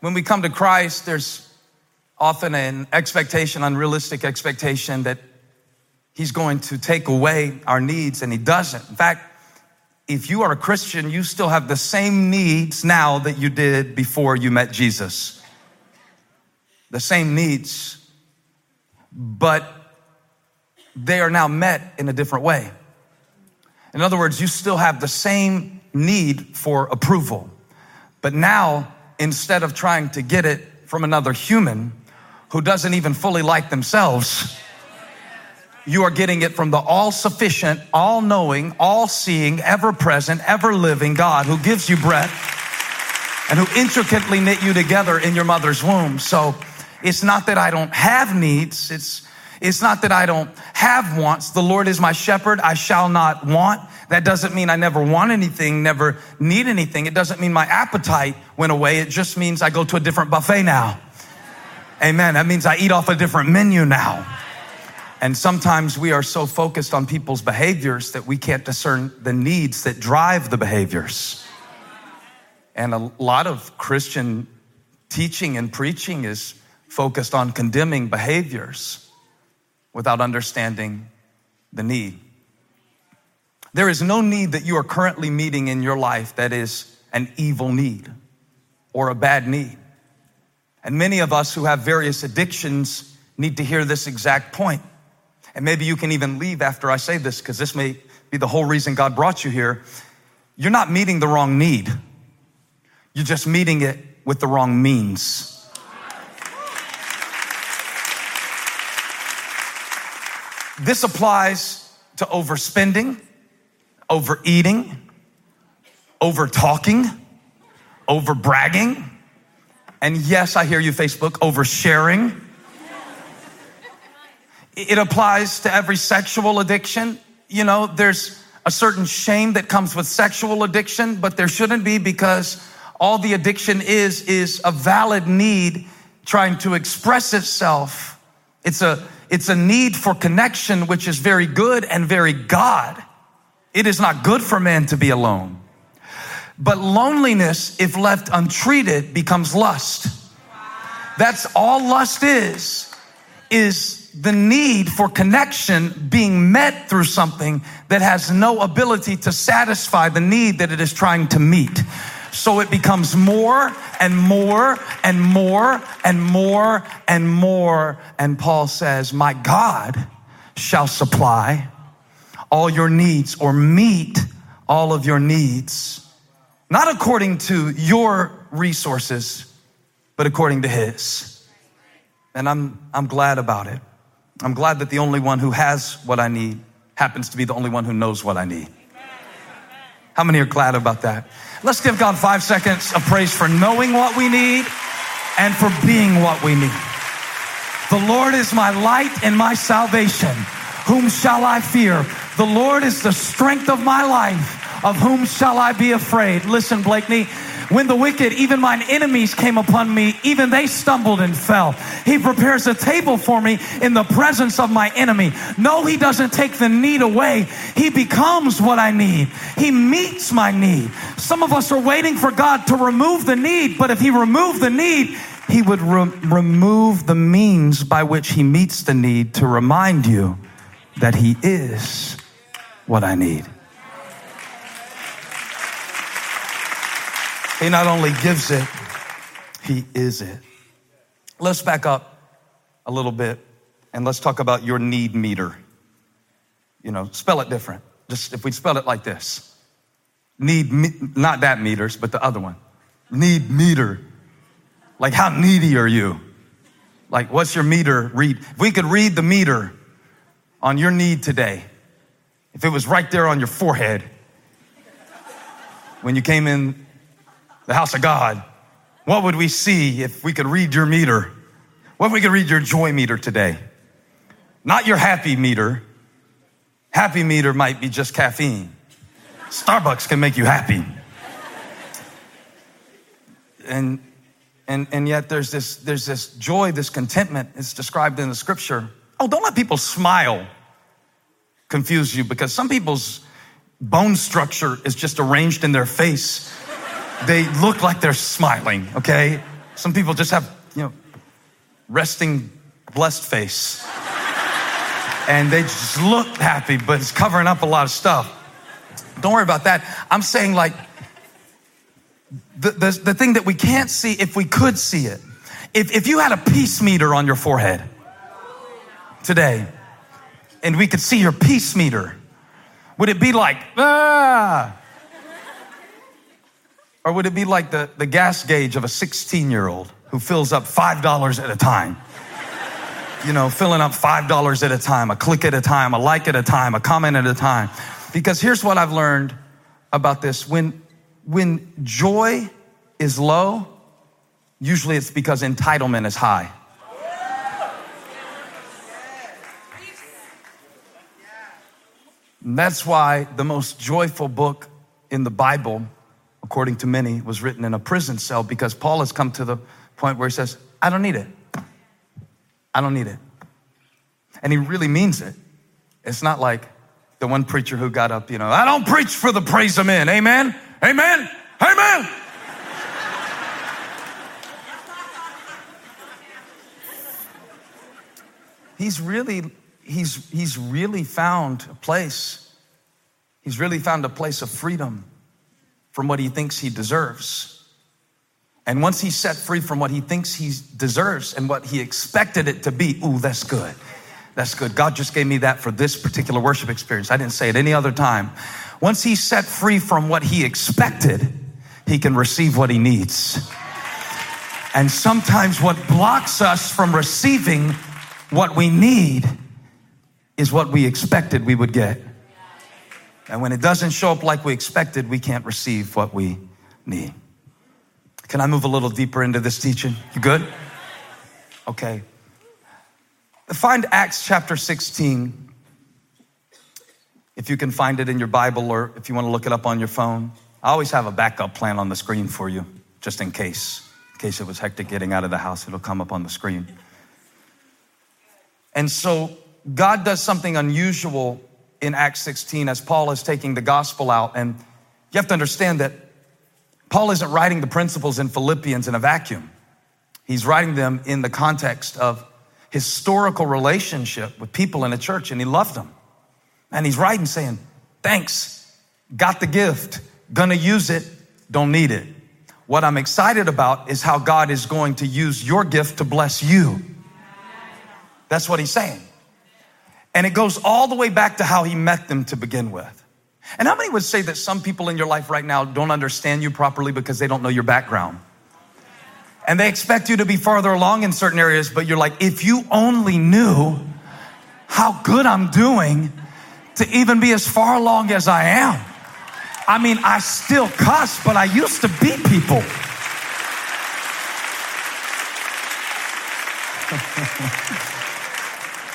When we come to Christ, there's often an expectation, unrealistic expectation, that he's going to take away our needs, and he doesn't. In fact, if you are a Christian, you still have the same needs now that you did before you met Jesus. The same needs, but they are now met in a different way. In other words, you still have the same need for approval, but now instead of trying to get it from another human who doesn't even fully like themselves, you are getting it from the all-sufficient, all-knowing, all-seeing, ever-present, ever-living God who gives you breath and who intricately knit you together in your mother's womb. So it's not that I don't have needs. It's not that I don't have wants. The Lord is my shepherd. I shall not want. That doesn't mean I never want anything, never need anything. It doesn't mean my appetite went away. It just means I go to a different buffet now. Amen. That means I eat off a different menu now. And sometimes we are so focused on people's behaviors that we can't discern the needs that drive the behaviors. And a lot of Christian teaching and preaching is focused on condemning behaviors without understanding the need. There is no need that you are currently meeting in your life that is an evil need or a bad need. And many of us who have various addictions need to hear this exact point. And maybe you can even leave after I say this, because this may be the whole reason God brought you here. You're not meeting the wrong need. You're just meeting it with the wrong means. This applies to overspending, overeating, overtalking, overbragging, and yes, I hear you, Facebook, oversharing. It applies to every sexual addiction. You know, there's a certain shame that comes with sexual addiction, but there shouldn't be, because all the addiction is a valid need trying to express itself. It's a need for connection, which is very good and very God. It is not good for man to be alone. But loneliness, if left untreated, becomes lust. That's all lust is the need for connection being met through something that has no ability to satisfy the need that it is trying to meet. So it becomes more and more and more and more and more. And Paul says, my God shall supply all your needs, or meet all of your needs, not according to your resources, but according to his. And I'm glad about it. I'm glad that the only one who has what I need happens to be the only one who knows what I need. How many are glad about that? Let's give God 5 seconds of praise for knowing what we need and for being what we need. The Lord is my light and my salvation. Whom shall I fear? The Lord is the strength of my life. Of whom shall I be afraid? Listen, Blakeney. When the wicked, even mine enemies, came upon me, even they stumbled and fell. He prepares a table for me in the presence of my enemy. No, he doesn't take the need away. He becomes what I need. He meets my need. Some of us are waiting for God to remove the need, but if he removed the need, he would remove the means by which he meets the need, to remind you that he is what I need. He not only gives it, he is it. Let's back up a little bit and let's talk about your need meter. You know, spell it different. Just if we spell it like this. Not that meters, but the other one. Need meter. Like, how needy are you? Like, what's your meter read? If we could read the meter on your need today, if it was right there on your forehead when you came in the house of God, what would we see if we could read your meter? What if we could read your joy meter today? Not your happy meter. Happy meter might be just caffeine. Starbucks can make you happy. And yet there's this joy, this contentment. It's described in the scripture. Oh, don't let people smile confuse you, because some people's bone structure is just arranged in their face. They look like they're smiling, okay? Some people just have, resting blessed face. And they just look happy, but it's covering up a lot of stuff. Don't worry about that. I'm saying the thing that we can't see, if we could see it. If you had a peace meter on your forehead today, and we could see your peace meter, would it be like, ah? Or would it be like the gas gauge of a 16-year-old who fills up $5 at a time? Filling up $5 at a time, a click at a time, a like at a time, a comment at a time. Because here's what I've learned about this. When joy is low, usually it's because entitlement is high. And that's why the most joyful book in the Bible, according to many, was written in a prison cell, because Paul has come to the point where he says, I don't need it. I don't need it. And he really means it. It's not like the one preacher who got up, I don't preach for the praise of men. Amen. Amen. Amen. He's really found a place. He's really found a place of freedom from what he thinks he deserves. And once he's set free from what he thinks he deserves and what he expected it to be, ooh, that's good. That's good. God just gave me that for this particular worship experience. I didn't say it any other time. Once he's set free from what he expected, he can receive what he needs. And sometimes what blocks us from receiving what we need is what we expected we would get. And when it doesn't show up like we expected, we can't receive what we need. Can I move a little deeper into this teaching? You good? Okay. Find Acts chapter 16. If you can find it in your Bible, or if you want to look it up on your phone. I always have a backup plan on the screen for you, just in case. In case it was hectic getting out of the house, it'll come up on the screen. And so God does something unusual in Acts 16 as Paul is taking the gospel out. And you have to understand that Paul isn't writing the principles in Philippians in a vacuum. He's writing them in the context of historical relationship with people in a church, and he loved them. And he's writing saying, thanks, got the gift, gonna use it, don't need it. What I'm excited about is how God is going to use your gift to bless you. That's what he's saying. And it goes all the way back to how he met them to begin with. And how many would say that some people in your life right now don't understand you properly because they don't know your background? And they expect you to be farther along in certain areas, but you're like, if you only knew how good I'm doing to even be as far along as I am. I mean, I still cuss, but I used to beat people.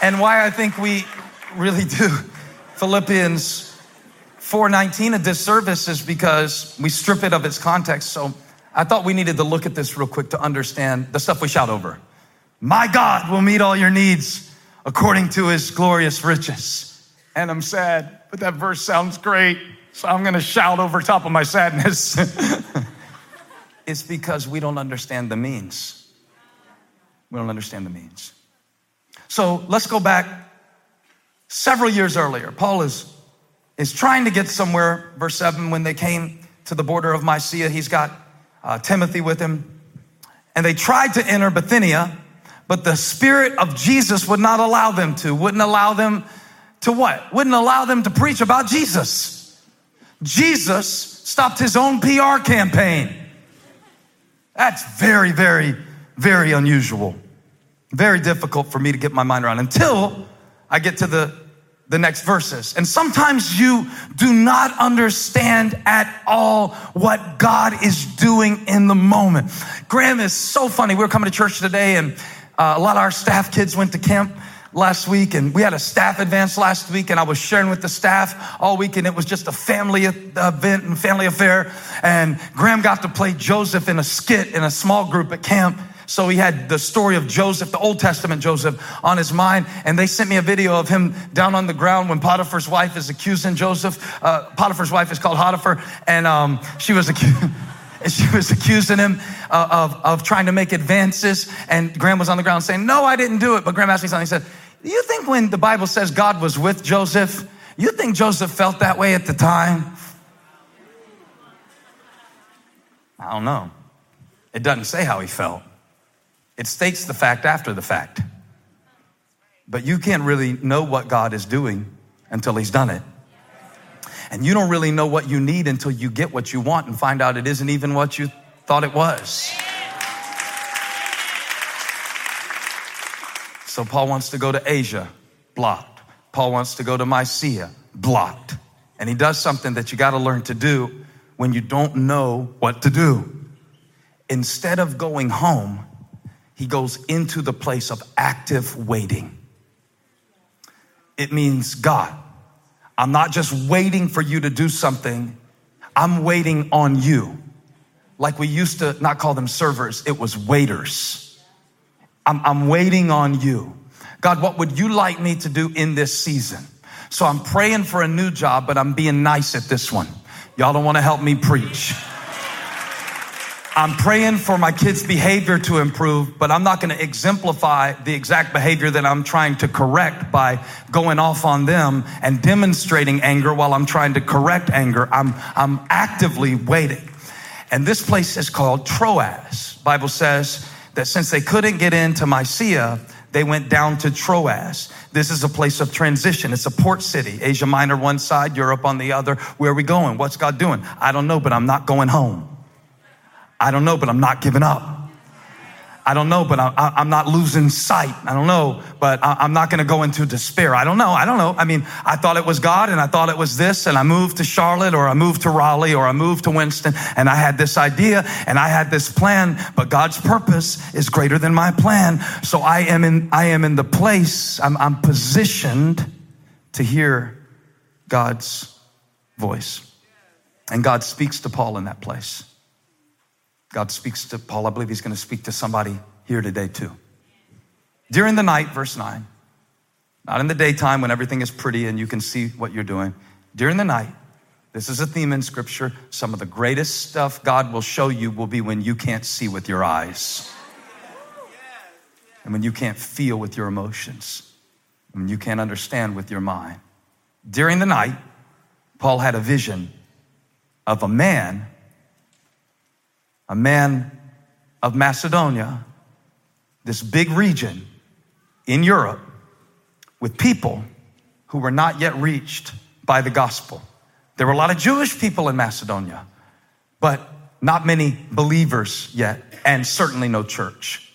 And why I think we really do Philippians 4:19 a disservice is because we strip it of its context. So I thought we needed to look at this real quick to understand the stuff we shout over. My God will meet all your needs according to his glorious riches. And I'm sad, but that verse sounds great. So I'm going to shout over top of my sadness. It's because we don't understand the means. We don't understand the means. So let's go back several years earlier. Paul is trying to get somewhere. Verse 7, when they came to the border of Mysia, he's got Timothy with him. And they tried to enter Bithynia, but the Spirit of Jesus would not allow them to. Wouldn't allow them to what? Wouldn't allow them to preach about Jesus. Jesus stopped his own PR campaign. That's very, very, very unusual. Very difficult for me to get my mind around until I get to the next verses. And sometimes you do not understand at all what God is doing in the moment. Graham is so funny. We were coming to church today, and a lot of our staff kids went to camp last week, and we had a staff advance last week, and I was sharing with the staff all week, and it was just a family event and family affair. And Graham got to play Joseph in a skit in a small group at camp. So he had the story of Joseph, the Old Testament Joseph, on his mind. And they sent me a video of him down on the ground when Potiphar's wife is accusing Joseph. Potiphar's wife is called Hotiphar. And she was accused. and she was accusing him of trying to make advances. And Grandma's on the ground saying, no, I didn't do it. But Grandma asked me something. He said, do you think when the Bible says God was with Joseph, you think Joseph felt that way at the time? I don't know. It doesn't say how he felt. It states the fact after the fact. But you can't really know what God is doing until he's done it. And you don't really know what you need until you get what you want and find out it isn't even what you thought it was. So Paul wants to go to Asia, blocked. Paul wants to go to Mysia, blocked. And he does something that you got to learn to do when you don't know what to do. Instead of going home, he goes into the place of active waiting. It means, God, I'm not just waiting for you to do something. I'm waiting on you. Like we used to not call them servers. It was waiters. I'm waiting on you. God, what would you like me to do in this season? So I'm praying for a new job, but I'm being nice at this one. Y'all don't want to help me preach. I'm praying for my kids' behavior to improve, but I'm not going to exemplify the exact behavior that I'm trying to correct by going off on them and demonstrating anger while I'm trying to correct anger. I'm actively waiting. And this place is called Troas. The Bible says that since they couldn't get into Mysia, they went down to Troas. This is a place of transition. It's a port city. Asia Minor one side, Europe on the other. Where are we going? What's God doing? I don't know, but I'm not going home. I don't know, but I'm not giving up. I don't know, but I'm not losing sight. I don't know, but I'm not going to go into despair. I don't know. I mean, I thought it was God and I thought it was this, and I moved to Charlotte or I moved to Raleigh or I moved to Winston, and I had this idea and I had this plan, but God's purpose is greater than my plan. So I am in the place, I'm positioned to hear God's voice. And God speaks to Paul in that place. God speaks to Paul. I believe he's going to speak to somebody here today too. During the night, verse 9, not in the daytime when everything is pretty and you can see what you're doing. During the night, this is a theme in scripture. Some of the greatest stuff God will show you will be when you can't see with your eyes. And when you can't feel with your emotions. And when you can't understand with your mind. During the night, Paul had a vision of a man of Macedonia, this big region in Europe, with people who were not yet reached by the gospel. There were a lot of Jewish people in Macedonia, but not many believers yet, and certainly no church.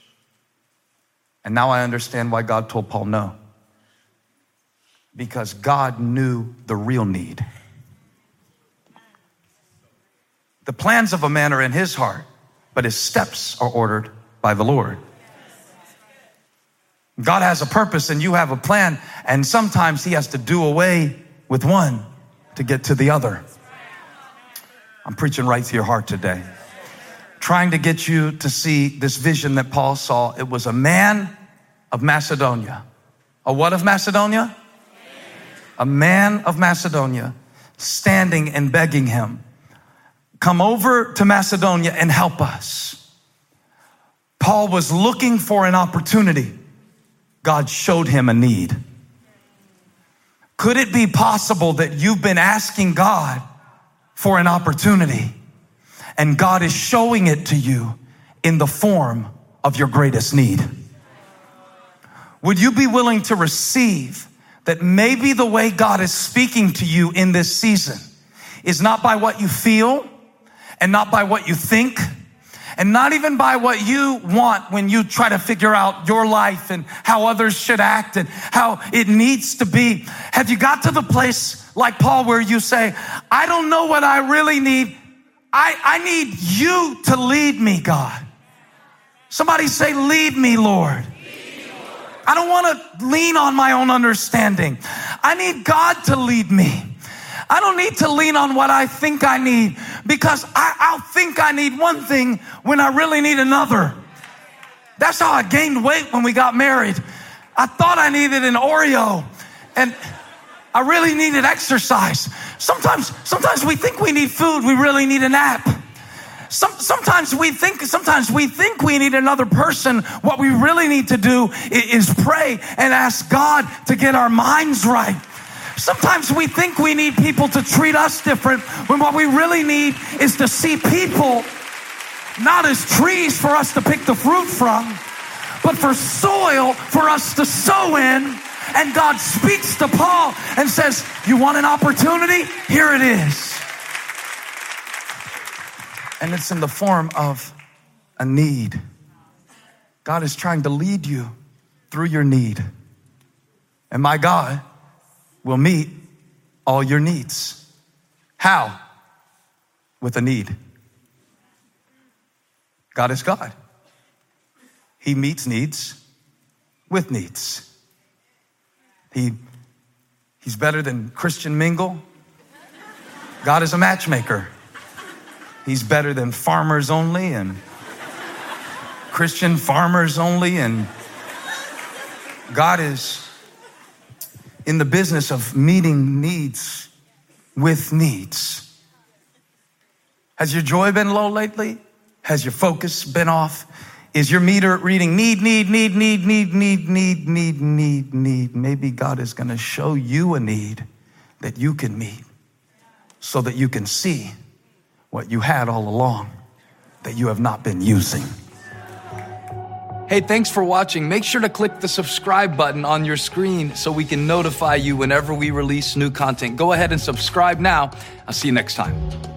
And now I understand why God told Paul no. Because God knew the real need. The plans of a man are in his heart, but his steps are ordered by the Lord. God has a purpose and you have a plan, and sometimes he has to do away with one to get to the other. I'm preaching right to your heart today. Trying to get you to see this vision that Paul saw. It was a man of Macedonia. A what of Macedonia? A man of Macedonia standing and begging him, come over to Macedonia and help us. Paul was looking for an opportunity. God showed him a need. Could it be possible that you've been asking God for an opportunity and God is showing it to you in the form of your greatest need? Would you be willing to receive that maybe the way God is speaking to you in this season is not by what you feel, and not by what you think, and not even by what you want when you try to figure out your life and how others should act and how it needs to be. Have you got to the place like Paul where you say, I don't know what I really need. I need you to lead me, God. Somebody say, lead me, Lord. I don't want to lean on my own understanding. I need God to lead me. I don't need to lean on what I think I need, because I'll think I need one thing when I really need another. That's how I gained weight when we got married. I thought I needed an Oreo and I really needed exercise. Sometimes we think we need food. We really need a nap. Sometimes we think we need another person. What we really need to do is pray and ask God to get our minds right. Sometimes we think we need people to treat us different when what we really need is to see people not as trees for us to pick the fruit from, but for soil for us to sow in. And God speaks to Paul and says, you want an opportunity? Here it is. And it's in the form of a need. God is trying to lead you through your need. And my God will meet all your needs. How? With a need. God is God. He meets needs with needs. He's better than Christian Mingle. God is a matchmaker. He's better than Farmers Only and Christian Farmers Only. And God is in the business of meeting needs with needs. Has your joy been low lately? Has your focus been off? Is your meter reading need? Maybe God is going to show you a need that you can meet so that you can see what you had all along that you have not been using. Hey, thanks for watching. Make sure to click the subscribe button on your screen so we can notify you whenever we release new content. Go ahead and subscribe now. I'll see you next time.